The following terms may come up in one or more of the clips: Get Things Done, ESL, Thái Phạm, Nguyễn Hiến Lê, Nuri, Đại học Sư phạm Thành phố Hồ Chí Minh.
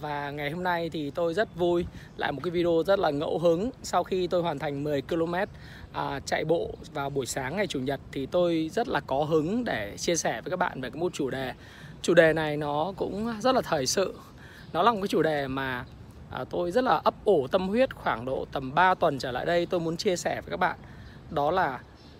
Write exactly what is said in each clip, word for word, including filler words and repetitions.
Và ngày hôm nay thì tôi rất vui, lại một cái video rất là ngẫu hứng. Sau khi tôi hoàn thành mười ki lô mét à, chạy bộ vào buổi sáng ngày Chủ nhật thì tôi rất là có hứng để chia sẻ với các bạn về cái một chủ đề. Chủ đề này nó cũng rất là thời sự. Nó là một cái chủ đề mà à, tôi rất là ấp ủ tâm huyết khoảng độ tầm ba tuần trở lại đây tôi muốn chia sẻ với các bạn. Đó là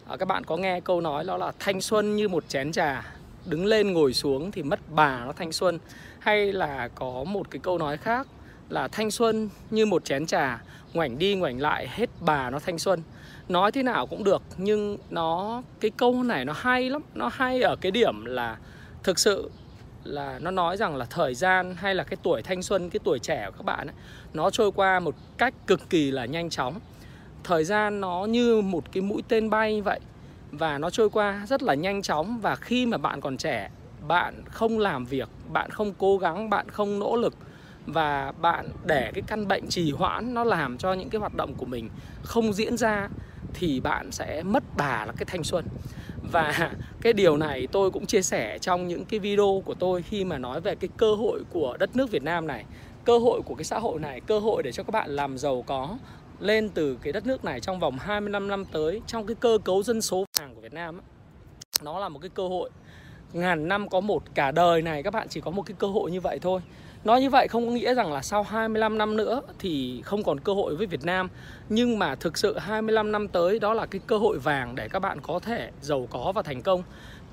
à, các bạn có nghe câu nói đó là thanh xuân như một chén trà, đứng lên ngồi xuống thì mất bà nó thanh xuân. Hay là có một cái câu nói khác là thanh xuân như một chén trà, ngoảnh đi ngoảnh lại hết bà nó thanh xuân. Nói thế nào cũng được, nhưng nó cái câu này nó hay lắm. Nó hay ở cái điểm là thực sự là nó nói rằng là thời gian hay là cái tuổi thanh xuân, cái tuổi trẻ của các bạn ấy, nó trôi qua một cách cực kỳ là nhanh chóng. Thời gian nó như một cái mũi tên bay vậy, và nó trôi qua rất là nhanh chóng. Và khi mà bạn còn trẻ, bạn không làm việc, bạn không cố gắng, bạn không nỗ lực, và bạn để cái căn bệnh trì hoãn nó làm cho những cái hoạt động của mình không diễn ra, thì bạn sẽ mất bà là cái thanh xuân. Và cái điều này tôi cũng chia sẻ trong những cái video của tôi, khi mà nói về cái cơ hội của đất nước Việt Nam này, cơ hội của cái xã hội này, cơ hội để cho các bạn làm giàu có lên từ cái đất nước này trong vòng hai mươi lăm năm tới, trong cái cơ cấu dân số vàng của Việt Nam ấy. Nó là một cái cơ hội ngàn năm có một, cả đời này các bạn chỉ có một cái cơ hội như vậy thôi. Nói như vậy không có nghĩa rằng là sau hai mươi lăm năm nữa thì không còn cơ hội với Việt Nam, nhưng mà thực sự hai mươi lăm năm tới đó là cái cơ hội vàng để các bạn có thể giàu có và thành công.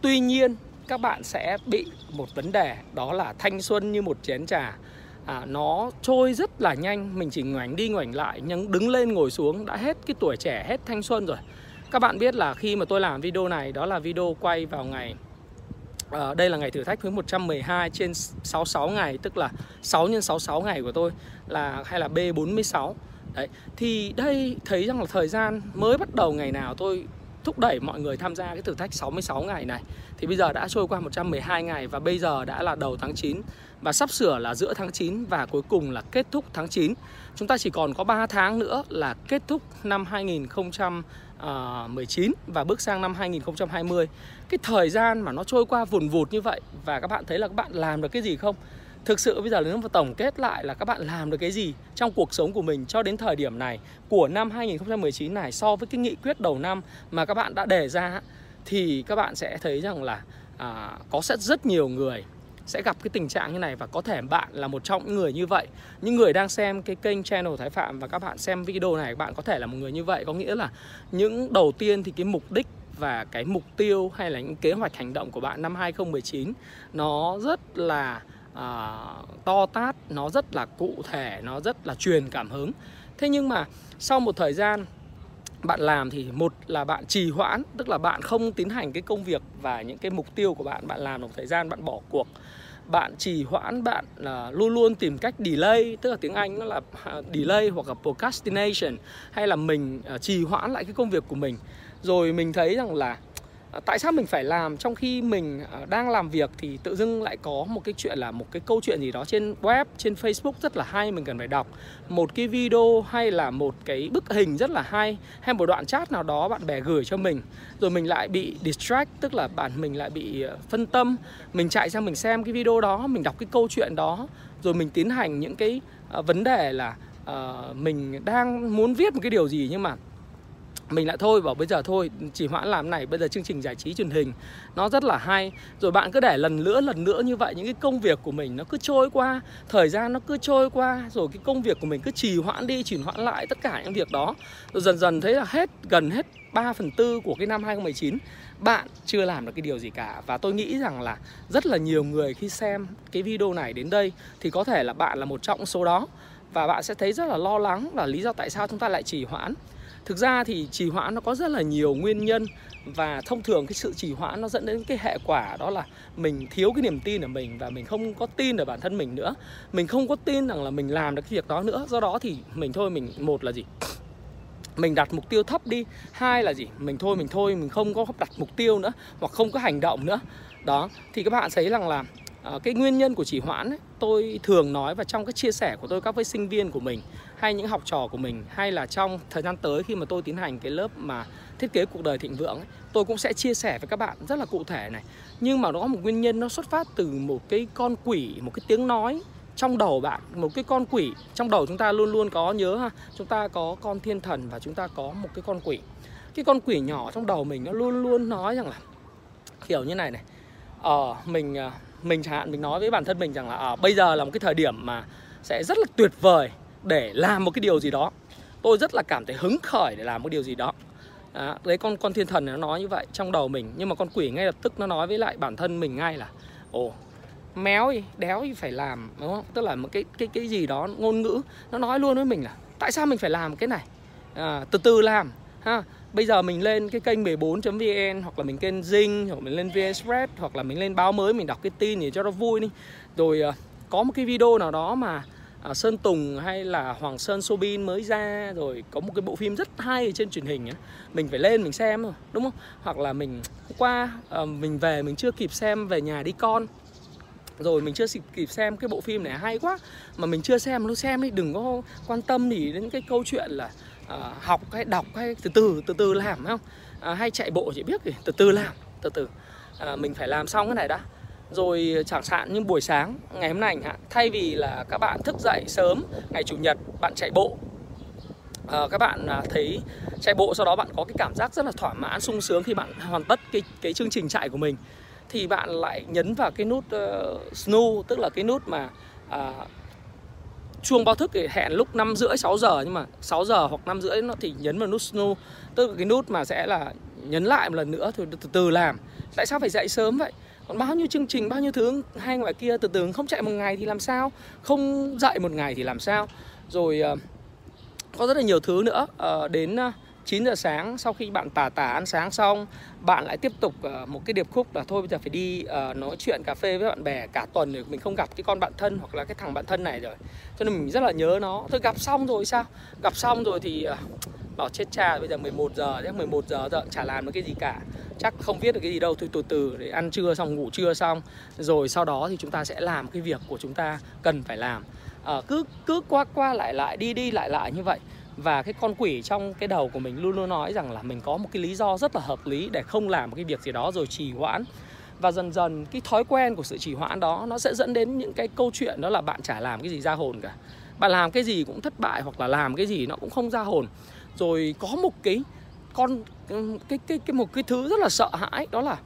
Tuy nhiên các bạn sẽ bị một vấn đề, đó là thanh xuân như một chén trà. À, nó trôi rất là nhanh, mình chỉ ngoảnh đi ngoảnh lại, nhưng đứng lên ngồi xuống đã hết cái tuổi trẻ, hết thanh xuân rồi. Các bạn biết là khi mà tôi làm video này, đó là video quay vào ngày à, đây là ngày thử thách thứ một trăm mười hai trên sáu mươi sáu ngày, tức là sáu nhân sáu mươi sáu ngày của tôi, là hay là B bốn mươi sáu. Đấy, thì đây thấy rằng là thời gian mới bắt đầu ngày nào tôi thúc đẩy mọi người tham gia cái thử thách sáu mươi sáu ngày này, thì bây giờ đã trôi qua một trăm mười hai ngày, và bây giờ đã là đầu tháng chín, và sắp sửa là giữa tháng chín, và cuối cùng là kết thúc tháng chín. Chúng ta chỉ còn có ba tháng nữa là kết thúc năm hai nghìn không trăm mười chín và bước sang năm hai nghìn không trăm hai mươi. Cái thời gian mà nó trôi qua vùn vụt như vậy, và các bạn thấy là các bạn làm được cái gì không? Thực sự bây giờ nếu mà tổng kết lại là các bạn làm được cái gì trong cuộc sống của mình cho đến thời điểm này của năm hai nghìn không trăm mười chín này, so với cái nghị quyết đầu năm mà các bạn đã đề ra, thì các bạn sẽ thấy rằng là à, có rất rất nhiều người sẽ gặp cái tình trạng như này, và có thể bạn là một trong những người như vậy. Những người đang xem cái kênh channel Thái Phạm và các bạn xem video này, các bạn có thể là một người như vậy. Có nghĩa là những đầu tiên thì cái mục đích và cái mục tiêu hay là những kế hoạch hành động của bạn năm hai nghìn không trăm mười chín nó rất là À, to tát, nó rất là cụ thể, nó rất là truyền cảm hứng. Thế nhưng mà sau một thời gian bạn làm thì một là bạn trì hoãn, tức là bạn không tiến hành cái công việc và những cái mục tiêu của bạn. Bạn làm một thời gian bạn bỏ cuộc, bạn trì hoãn, bạn uh, luôn luôn tìm cách delay, tức là tiếng Anh nó là uh, delay hoặc là procrastination, hay là mình uh, trì hoãn lại cái công việc của mình. Rồi mình thấy rằng là tại sao mình phải làm, trong khi mình đang làm việc thì tự dưng lại có một cái chuyện là một cái câu chuyện gì đó trên web, trên Facebook rất là hay mình cần phải đọc, một cái video hay là một cái bức hình rất là hay, hay một đoạn chat nào đó bạn bè gửi cho mình, rồi mình lại bị distract, tức là bản mình lại bị phân tâm, mình chạy sang mình xem cái video đó, mình đọc cái câu chuyện đó, rồi mình tiến hành những cái vấn đề là uh, mình đang muốn viết một cái điều gì, nhưng mà mình lại thôi, bảo bây giờ thôi, chỉ hoãn làm này, bây giờ chương trình giải trí truyền hình nó rất là hay. Rồi bạn cứ để lần nữa, lần nữa như vậy, những cái công việc của mình nó cứ trôi qua, thời gian nó cứ trôi qua, rồi cái công việc của mình cứ trì hoãn đi, trì hoãn lại tất cả những việc đó. Rồi dần dần thấy là hết, gần hết ba phần tư của cái năm hai nghìn không trăm mười chín bạn chưa làm được cái điều gì cả. Và tôi nghĩ rằng là rất là nhiều người khi xem cái video này đến đây thì có thể là bạn là một trong số đó, và bạn sẽ thấy rất là lo lắng là lý do tại sao chúng ta lại trì hoãn. Thực ra thì trì hoãn nó có rất là nhiều nguyên nhân, và thông thường cái sự trì hoãn nó dẫn đến cái hệ quả đó là mình thiếu cái niềm tin ở mình, và mình không có tin ở bản thân mình nữa. Mình không có tin rằng là mình làm được cái việc đó nữa. Do đó thì mình thôi mình một là gì? Mình đặt mục tiêu thấp đi. Hai là gì? Mình thôi mình thôi mình không có đặt mục tiêu nữa, hoặc không có hành động nữa. Đó, thì các bạn thấy rằng là cái nguyên nhân của trì hoãn ấy, tôi thường nói và trong các chia sẻ của tôi các với sinh viên của mình, hay những học trò của mình, hay là trong thời gian tới khi mà tôi tiến hành cái lớp mà thiết kế cuộc đời thịnh vượng ấy, tôi cũng sẽ chia sẻ với các bạn rất là cụ thể này. Nhưng mà nó có một nguyên nhân, nó xuất phát từ một cái con quỷ, một cái tiếng nói trong đầu bạn. Một cái con quỷ trong đầu chúng ta luôn luôn có, nhớ ha, chúng ta có con thiên thần và chúng ta có một cái con quỷ. Cái con quỷ nhỏ trong đầu mình nó luôn luôn nói rằng là kiểu như này này, ờ, mình... Mình chẳng hạn mình nói với bản thân mình rằng là à, bây giờ là một cái thời điểm mà sẽ rất là tuyệt vời để làm một cái điều gì đó. Tôi rất là cảm thấy hứng khởi để làm một điều gì đó. à, Đấy, con con thiên thần này nó nói như vậy trong đầu mình. Nhưng mà con quỷ ngay lập tức nó nói với lại bản thân mình ngay là ồ, méo gì, đéo gì phải làm, đúng không? Tức là một cái, cái, cái gì đó, ngôn ngữ. Nó nói luôn với mình là tại sao mình phải làm cái này, à, từ từ làm ha. Bây giờ mình lên cái kênh mười bốn chấm vn, hoặc là mình kênh Zing, hoặc mình lên VnExpress, hoặc là mình lên báo mới, mình đọc cái tin để cho nó vui đi. Rồi uh, có một cái video nào đó mà uh, Sơn Tùng hay là Hoàng Sơn Sobin mới ra, rồi có một cái bộ phim rất hay trên truyền hình ấy. Mình phải lên mình xem rồi, đúng không? Hoặc là mình qua uh, mình về mình chưa kịp xem, về nhà đi con, rồi mình chưa kịp xem cái bộ phim này hay quá mà mình chưa xem, nó xem đi, đừng có quan tâm gì đến cái câu chuyện là À, học hay đọc hay từ từ từ từ làm, không? À, hay chạy bộ chỉ biết thì từ từ làm, từ từ à, mình phải làm xong cái này đã. Rồi chẳng hạn như buổi sáng ngày hôm nay, thay vì là các bạn thức dậy sớm ngày chủ nhật, bạn chạy bộ, à, các bạn thấy chạy bộ sau đó bạn có cái cảm giác rất là thỏa mãn, sung sướng khi bạn hoàn tất cái cái chương trình chạy của mình, thì bạn lại nhấn vào cái nút uh, snooze, tức là cái nút mà uh, chuông báo thức thì hẹn lúc năm rưỡi sáu giờ, nhưng mà sáu giờ hoặc năm rưỡi nó thì nhấn vào nút snooze, tức là cái nút mà sẽ là nhấn lại một lần nữa, thôi từ từ làm. Tại sao phải dậy sớm vậy? Còn bao nhiêu chương trình, bao nhiêu thứ hay ngoài kia, từ từ không chạy một ngày thì làm sao, không dậy một ngày thì làm sao. Rồi có rất là nhiều thứ nữa. Đến chín giờ sáng, sau khi bạn tà tà ăn sáng xong, bạn lại tiếp tục một cái điệp khúc là thôi bây giờ phải đi uh, nói chuyện cà phê với bạn bè. Cả tuần rồi mình không gặp cái con bạn thân hoặc là cái thằng bạn thân này rồi, cho nên mình rất là nhớ nó. Thôi gặp xong rồi sao? Gặp xong rồi thì uh, bảo chết cha, bây giờ mười một giờ, chắc mười một giờ giờ chả làm được cái gì cả, chắc không viết được cái gì đâu, thôi từ từ để ăn trưa xong, ngủ trưa xong, rồi sau đó thì chúng ta sẽ làm cái việc của chúng ta cần phải làm. uh, Cứ cứ qua qua lại lại, đi đi lại lại như vậy. Và cái con quỷ trong cái đầu của mình luôn luôn nói rằng là mình có một cái lý do rất là hợp lý để không làm một cái việc gì đó, rồi trì hoãn. Và dần dần cái thói quen của sự trì hoãn đó nó sẽ dẫn đến những cái câu chuyện đó là bạn chả làm cái gì ra hồn cả. Bạn làm cái gì cũng thất bại, hoặc là làm cái gì nó cũng không ra hồn. Rồi có một cái con cái cái cái một cái thứ rất là sợ hãi, đó là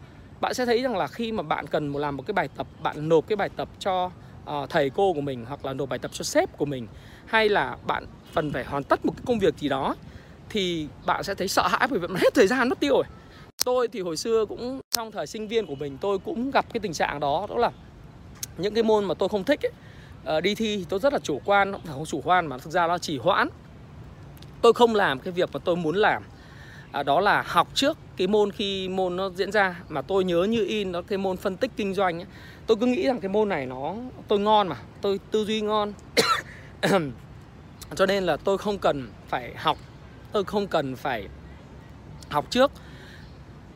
bạn sẽ thấy rằng là khi mà bạn cần làm một cái bài tập, bạn nộp cái bài tập cho uh, thầy cô của mình, hoặc là nộp bài tập cho sếp của mình, hay là bạn phần phải hoàn tất một cái công việc gì đó, thì bạn sẽ thấy sợ hãi bởi vì hết thời gian mất tiêu rồi. Tôi thì hồi xưa cũng trong thời sinh viên của mình, tôi cũng gặp cái tình trạng đó. Đó là những cái môn mà tôi không thích ấy, đi thi tôi rất là chủ quan, không chủ quan mà thực ra nó chỉ hoãn. Tôi không làm cái việc mà tôi muốn làm, đó là học trước cái môn khi môn nó diễn ra. Mà tôi nhớ như in đó, cái môn phân tích kinh doanh ấy. Tôi cứ nghĩ rằng cái môn này nó tôi ngon mà, tôi tư duy ngon cho nên là tôi không cần phải học, tôi không cần phải học trước.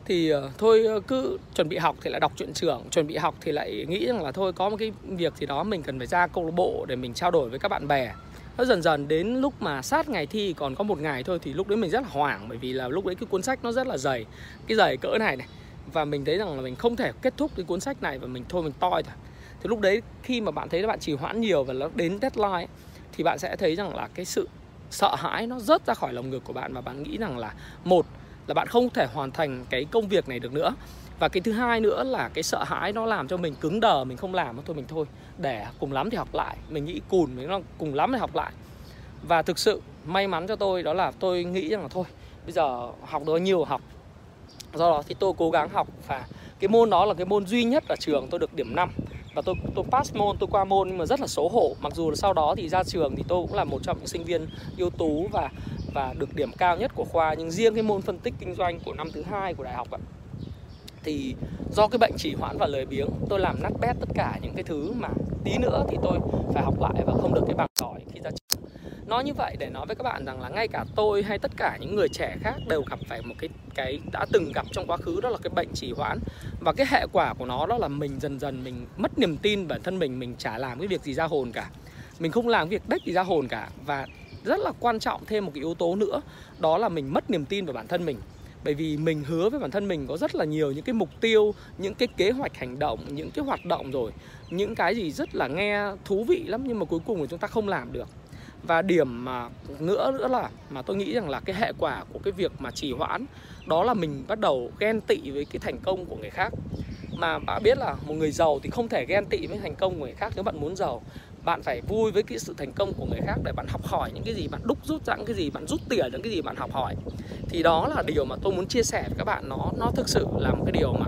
Thì thôi cứ chuẩn bị học thì lại đọc truyện trưởng, chuẩn bị học thì lại nghĩ rằng là thôi có một cái việc gì đó mình cần phải ra câu lạc bộ để mình trao đổi với các bạn bè. Nó dần dần đến lúc mà sát ngày thi còn có một ngày thôi, thì lúc đấy mình rất là hoảng, bởi vì là lúc đấy cái cuốn sách nó rất là dày, cái dày cỡ này này, và mình thấy rằng là mình không thể kết thúc cái cuốn sách này, và mình thôi mình toi thôi. Thì lúc đấy khi mà bạn thấy là bạn trì hoãn nhiều và nó đến deadline ấy, thì bạn sẽ thấy rằng là cái sự sợ hãi nó rớt ra khỏi lồng ngực của bạn, và bạn nghĩ rằng là một là bạn không thể hoàn thành cái công việc này được nữa, và cái thứ hai nữa là cái sợ hãi nó làm cho mình cứng đờ, mình không làm, thôi mình thôi để cùng lắm thì học lại, mình nghĩ cùn mình nó cùng lắm thì học lại. Và thực sự may mắn cho tôi đó là tôi nghĩ rằng là thôi bây giờ học được nhiều học, do đó thì tôi cố gắng học, và cái môn đó là cái môn duy nhất ở trường tôi được điểm năm. Và tôi, tôi pass môn, tôi qua môn, nhưng mà rất là xấu hổ. Mặc dù là sau đó thì ra trường thì tôi cũng là một trong những sinh viên ưu tú, và và được điểm cao nhất của khoa. Nhưng riêng cái môn phân tích kinh doanh của năm thứ hai của đại học ạ, thì do cái bệnh trì hoãn và lười biếng, tôi làm nát bét tất cả những cái thứ mà tí nữa thì tôi phải học lại và không được cái bằng giỏi khi ra trường. Nói như vậy để nói với các bạn rằng là ngay cả tôi hay tất cả những người trẻ khác đều gặp phải một cái cái đã từng gặp trong quá khứ, đó là cái bệnh trì hoãn. Và cái hệ quả của nó đó là mình dần dần mình mất niềm tin bản thân mình, mình chả làm cái việc gì ra hồn cả. Mình không làm việc đếch gì ra hồn cả. Và rất là quan trọng thêm một cái yếu tố nữa, đó là mình mất niềm tin vào bản thân mình. Bởi vì mình hứa với bản thân mình có rất là nhiều những cái mục tiêu, những cái kế hoạch hành động, những cái hoạt động rồi, những cái gì rất là nghe thú vị lắm nhưng mà cuối cùng thì chúng ta không làm được. Và điểm mà nữa nữa là mà tôi nghĩ rằng là cái hệ quả của cái việc mà trì hoãn đó là mình bắt đầu ghen tị với cái thành công của người khác. Mà bạn biết là một người giàu thì không thể ghen tị với thành công của người khác nếu bạn muốn giàu. Bạn phải vui với cái sự thành công của người khác để bạn học hỏi những cái gì, bạn đúc rút ra những cái gì, bạn rút tỉa những cái gì bạn học hỏi. Thì đó là điều mà tôi muốn chia sẻ với các bạn. Nó nó thực sự là một cái điều mà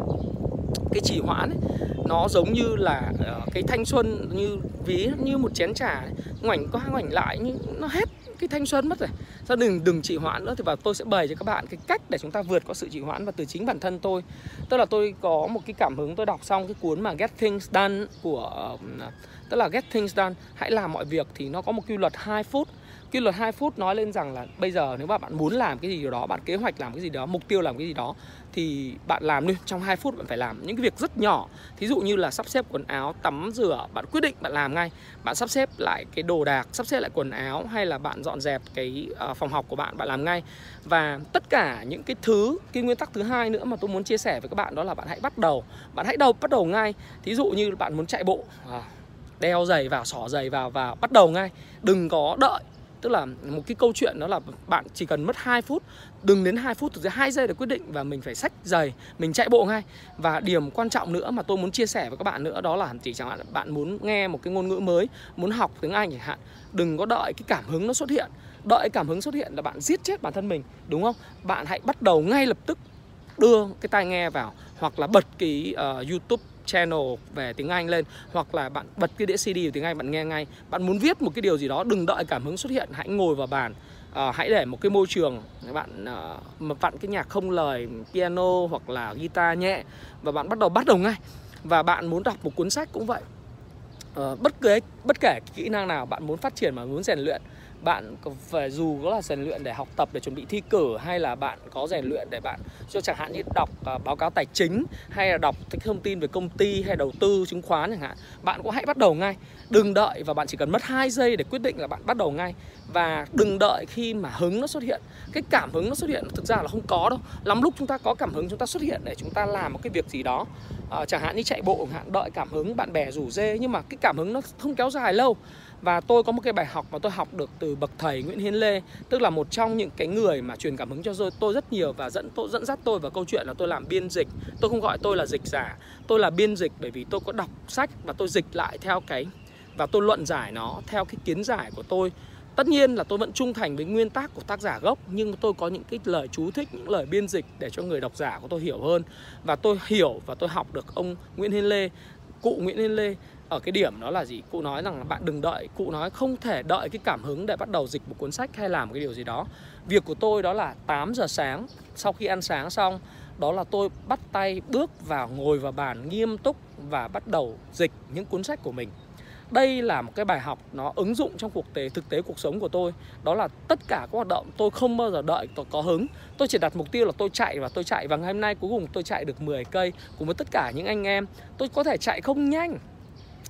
cái trì hoãn ấy, nó giống như là uh, cái thanh xuân, như ví như một chén trà ấy, ngoảnh qua ngoảnh lại nhưng nó hết cái thanh xuân mất rồi. Sao đừng đừng trì hoãn nữa. Thì và tôi sẽ bày cho các bạn cái cách để chúng ta vượt qua sự trì hoãn và từ chính bản thân tôi. Tức là tôi có một cái cảm hứng, tôi đọc xong cái cuốn mà Get Things Done của uh, tức là Get Things Done, hãy làm mọi việc, thì nó có một quy luật hai phút. Quy luật hai phút nói lên rằng là bây giờ nếu mà bạn muốn làm cái gì đó, bạn kế hoạch làm cái gì đó, mục tiêu làm cái gì đó, thì bạn làm đi, trong hai phút bạn phải làm những cái việc rất nhỏ. Thí dụ như là sắp xếp quần áo, tắm rửa, bạn quyết định bạn làm ngay. Bạn sắp xếp lại cái đồ đạc, sắp xếp lại quần áo, hay là bạn dọn dẹp cái phòng học của bạn, bạn làm ngay. Và tất cả những cái thứ, cái nguyên tắc thứ hai nữa mà tôi muốn chia sẻ với các bạn đó là bạn hãy bắt đầu. Bạn hãy đầu bắt đầu ngay. Thí dụ như bạn muốn chạy bộ, đeo giày vào, xỏ giày vào và bắt đầu ngay. Đừng có đợi. Tức là một cái câu chuyện đó là bạn chỉ cần mất hai phút, đừng đến hai phút, thực ra hai giây để quyết định và mình phải xách giày, mình chạy bộ ngay. Và điểm quan trọng nữa mà tôi muốn chia sẻ với các bạn nữa đó là chỉ chẳng hạn bạn muốn nghe một cái ngôn ngữ mới, muốn học tiếng Anh chẳng hạn, đừng có đợi cái cảm hứng nó xuất hiện. Đợi cảm hứng xuất hiện là bạn giết chết bản thân mình, đúng không? Bạn hãy bắt đầu ngay lập tức, đưa cái tai nghe vào hoặc là bật cái uh, YouTube channel về tiếng Anh lên, hoặc là bạn bật cái đĩa xê đê về tiếng Anh bạn nghe ngay. Bạn muốn viết một cái điều gì đó, đừng đợi cảm hứng xuất hiện, hãy ngồi vào bàn. À, hãy để một cái môi trường bạn à, mà vặn cái nhạc không lời, piano hoặc là guitar nhẹ và bạn bắt đầu bắt đầu ngay. Và bạn muốn đọc một cuốn sách cũng vậy. À, bất kể bất kể kỹ năng nào bạn muốn phát triển mà muốn rèn luyện, bạn phải dù có là rèn luyện để học tập để chuẩn bị thi cử, hay là bạn có rèn luyện để bạn cho chẳng hạn như đọc uh, báo cáo tài chính, hay là đọc thông tin về công ty hay đầu tư chứng khoán chẳng hạn, bạn cũng hãy bắt đầu ngay, đừng đợi. Và bạn chỉ cần mất hai giây để quyết định là bạn bắt đầu ngay. Và đừng đợi khi mà hứng nó xuất hiện, cái cảm hứng nó xuất hiện thực ra là không có đâu. Lắm lúc chúng ta có cảm hứng chúng ta xuất hiện để chúng ta làm một cái việc gì đó, à, chẳng hạn như chạy bộ chẳng hạn, đợi cảm hứng bạn bè rủ rê, nhưng mà cái cảm hứng nó không kéo dài lâu. Và tôi có một cái bài học mà tôi học được từ bậc thầy Nguyễn Hiến Lê, tức là một trong những cái người mà truyền cảm hứng cho tôi, tôi rất nhiều và dẫn tôi dẫn dắt tôi vào câu chuyện là tôi làm biên dịch. Tôi không gọi tôi là dịch giả, tôi là biên dịch bởi vì tôi có đọc sách và tôi dịch lại theo cái và tôi luận giải nó theo cái kiến giải của tôi. Tất nhiên là tôi vẫn trung thành với nguyên tắc của tác giả gốc, nhưng tôi có những cái lời chú thích, những lời biên dịch để cho người độc giả của tôi hiểu hơn. Và tôi hiểu và tôi học được ông Nguyễn Hiến Lê, cụ Nguyễn Hiến Lê ở cái điểm đó là gì? Cụ nói rằng là bạn đừng đợi, cụ nói không thể đợi cái cảm hứng để bắt đầu dịch một cuốn sách hay làm một cái điều gì đó. Việc của tôi đó là tám giờ sáng, sau khi ăn sáng xong, đó là tôi bắt tay bước vào, ngồi vào bàn nghiêm túc và bắt đầu dịch những cuốn sách của mình. Đây là một cái bài học nó ứng dụng trong cuộc tế, thực tế cuộc sống của tôi. Đó là tất cả các hoạt động tôi không bao giờ đợi tôi có hứng. Tôi chỉ đặt mục tiêu là tôi chạy và tôi chạy. Và ngày hôm nay cuối cùng tôi chạy được mười cây cùng với tất cả những anh em. Tôi có thể chạy không nhanh,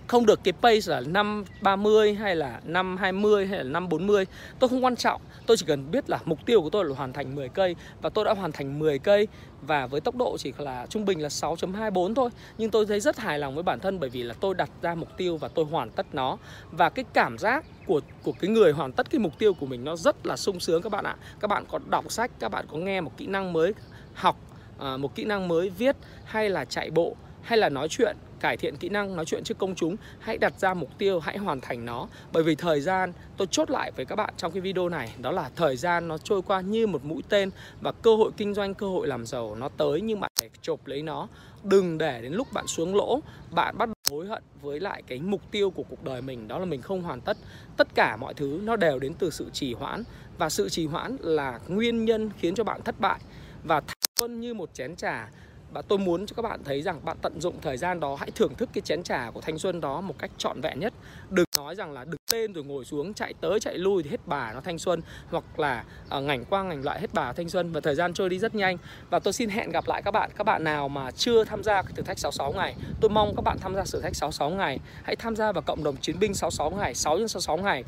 không được cái pace là năm ba mươi hay là năm hai mươi hay là năm bốn mươi. Tôi không quan trọng. Tôi chỉ cần biết là mục tiêu của tôi là hoàn thành mười cây. Và tôi đã hoàn thành mười cây. Và với tốc độ chỉ là trung bình là sáu chấm hai bốn thôi. Nhưng tôi thấy rất hài lòng với bản thân bởi vì là tôi đặt ra mục tiêu và tôi hoàn tất nó. Và cái cảm giác của, của cái người hoàn tất cái mục tiêu của mình nó rất là sung sướng các bạn ạ. Các bạn có đọc sách, các bạn có nghe một kỹ năng mới học, một kỹ năng mới viết, hay là chạy bộ, hay là nói chuyện, cải thiện kỹ năng nói chuyện trước công chúng, hãy đặt ra mục tiêu, hãy hoàn thành nó. Bởi vì thời gian, tôi chốt lại với các bạn trong cái video này, đó là thời gian nó trôi qua như một mũi tên và cơ hội kinh doanh, cơ hội làm giàu nó tới nhưng bạn phải chộp lấy nó. Đừng để đến lúc bạn xuống lỗ, bạn bắt đầu hối hận với lại cái mục tiêu của cuộc đời mình, đó là mình không hoàn tất. Tất cả mọi thứ nó đều đến từ sự trì hoãn, và sự trì hoãn là nguyên nhân khiến cho bạn thất bại. Và thành công như một chén trà, và tôi muốn cho các bạn thấy rằng bạn tận dụng thời gian đó, hãy thưởng thức cái chén trà của thanh xuân đó một cách trọn vẹn nhất. Đừng nói rằng là đứng lên rồi ngồi xuống, chạy tới chạy lui thì hết bà nó thanh xuân, hoặc là uh, ngành qua ngành lại hết bà thanh xuân, và thời gian trôi đi rất nhanh. Và tôi xin hẹn gặp lại các bạn. Các bạn nào mà chưa tham gia cái thử thách sáu mươi sáu ngày, tôi mong các bạn tham gia thử thách sáu mươi sáu ngày. Hãy tham gia vào cộng đồng chiến binh sáu mươi sáu ngày, sáu nhân sáu mươi sáu ngày,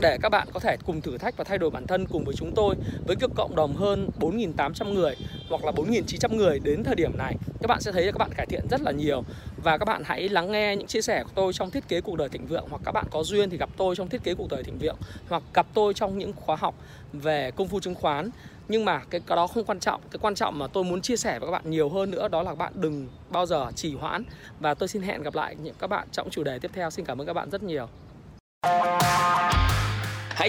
để các bạn có thể cùng thử thách và thay đổi bản thân cùng với chúng tôi, với cái cộng đồng hơn bốn nghìn tám trăm người hoặc là bốn nghìn chín trăm người đến thời điểm này. Các bạn sẽ thấy là các bạn cải thiện rất là nhiều. Và các bạn hãy lắng nghe những chia sẻ của tôi trong Thiết kế cuộc đời thịnh vượng, hoặc các bạn có duyên thì gặp tôi trong Thiết kế cuộc đời thịnh vượng, hoặc gặp tôi trong những khóa học về công phu chứng khoán. Nhưng mà cái đó không quan trọng. Cái quan trọng mà tôi muốn chia sẻ với các bạn nhiều hơn nữa, đó là các bạn đừng bao giờ trì hoãn. Và tôi xin hẹn gặp lại những các bạn trong chủ đề tiếp theo. Xin cảm ơn các bạn rất nhiều. Hãy